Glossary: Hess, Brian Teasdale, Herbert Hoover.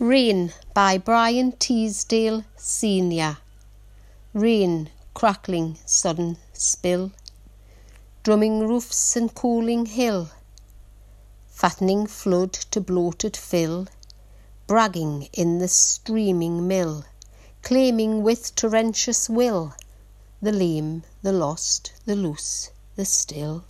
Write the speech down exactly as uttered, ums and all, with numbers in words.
Rain by Brian Teasdale Senior Rain, crackling, sudden spill, drumming roofs and cooling hill, fattening flood to bloated fill, bragging in the streaming mill, claiming with torrentious will the lame, the lost, the loose, the still.